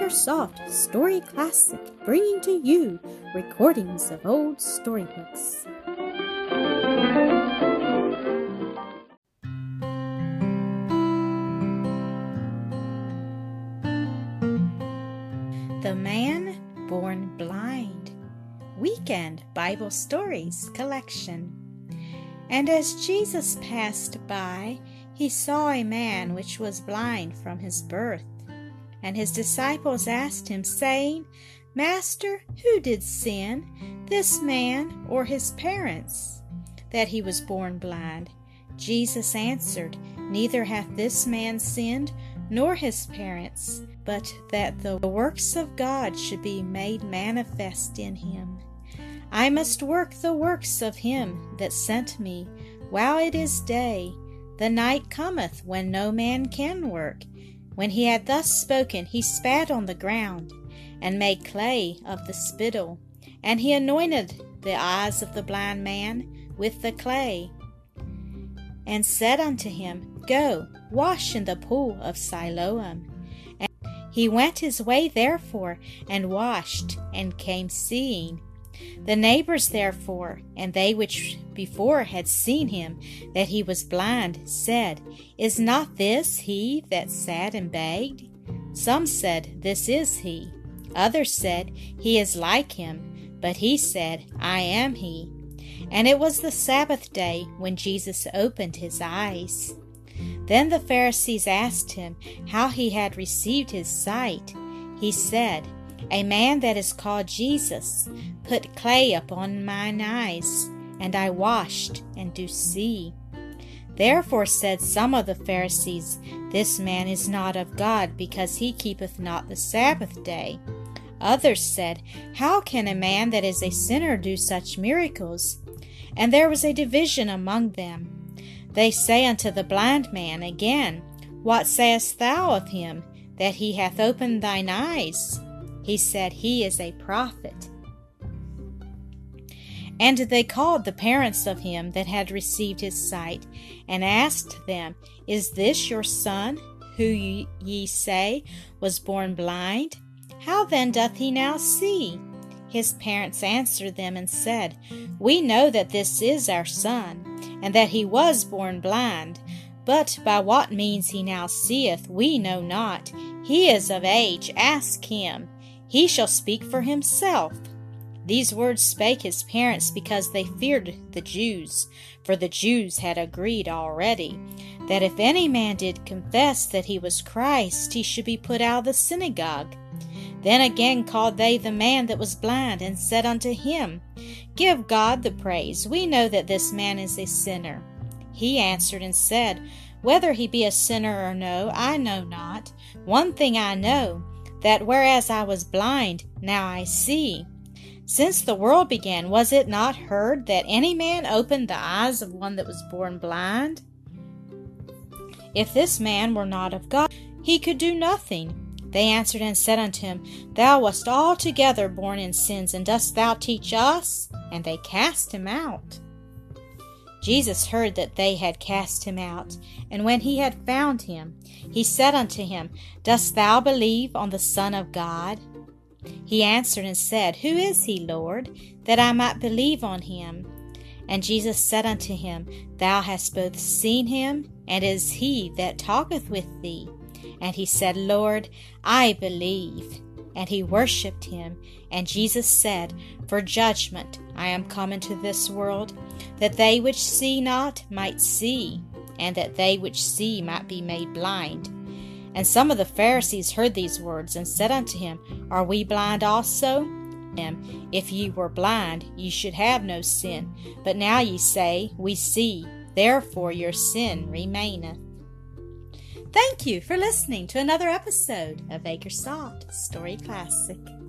Microsoft Story Classic, bringing to you recordings of old storybooks. The Man Born Blind, Weekend Bible Stories Collection. And as Jesus passed by, he saw a man which was blind from his birth. And his disciples asked him, saying, Master, who did sin, this man or his parents, that he was born blind? Jesus answered, Neither hath this man sinned, nor his parents, but that the works of God should be made manifest in him. I must work the works of him that sent me, while it is day. The night cometh, when no man can work. When he had thus spoken, he spat on the ground, and made clay of the spittle, and he anointed the eyes of the blind man with the clay, and said unto him, Go, wash in the pool of Siloam. And he went his way therefore, and washed, and came seeing. The neighbors therefore, and they which before had seen him, that he was blind, said, Is not this he that sat and begged? Some said, This is he. Others said, He is like him. But he said, I am he. And it was the Sabbath day when Jesus opened his eyes. Then the Pharisees asked him how he had received his sight. He said, A man that is called Jesus put clay upon mine eyes, and I washed, and do see. Therefore said some of the Pharisees, This man is not of God, because he keepeth not the Sabbath day. Others said, How can a man that is a sinner do such miracles? And there was a division among them. They say unto the blind man again, What sayest thou of him, that he hath opened thine eyes? He said, He is a prophet. And they called the parents of him that had received his sight, and asked them, Is this your son, who ye say was born blind? How then doth he now see? His parents answered them and said, We know that this is our son, and that he was born blind. But by what means he now seeth, we know not. He is of age, ask him. He shall speak for himself. These words spake his parents, because they feared the Jews, for the Jews had agreed already, that if any man did confess that he was Christ, he should be put out of the synagogue. Then again called they the man that was blind, and said unto him, Give God the praise, we know that this man is a sinner. He answered and said, Whether he be a sinner or no, I know not. One thing I know, that whereas I was blind, now I see. Since the world began, was it not heard that any man opened the eyes of one that was born blind? If this man were not of God, he could do nothing. They answered and said unto him, Thou wast altogether born in sins, and dost thou teach us? And they cast him out. Jesus heard that they had cast him out, and when he had found him, he said unto him, Dost thou believe on the Son of God? He answered and said, Who is he, Lord, that I might believe on him? And Jesus said unto him, Thou hast both seen him, and it is he that talketh with thee. And he said, Lord, I believe. And he worshipped him. And Jesus said, For judgment I am come into this world, that they which see not might see, and that they which see might be made blind. And some of the Pharisees heard these words, and said unto him, Are we blind also? If ye were blind, ye should have no sin. But now ye say, We see, therefore your sin remaineth. Thank you for listening to another episode of Microsoft Story Classic.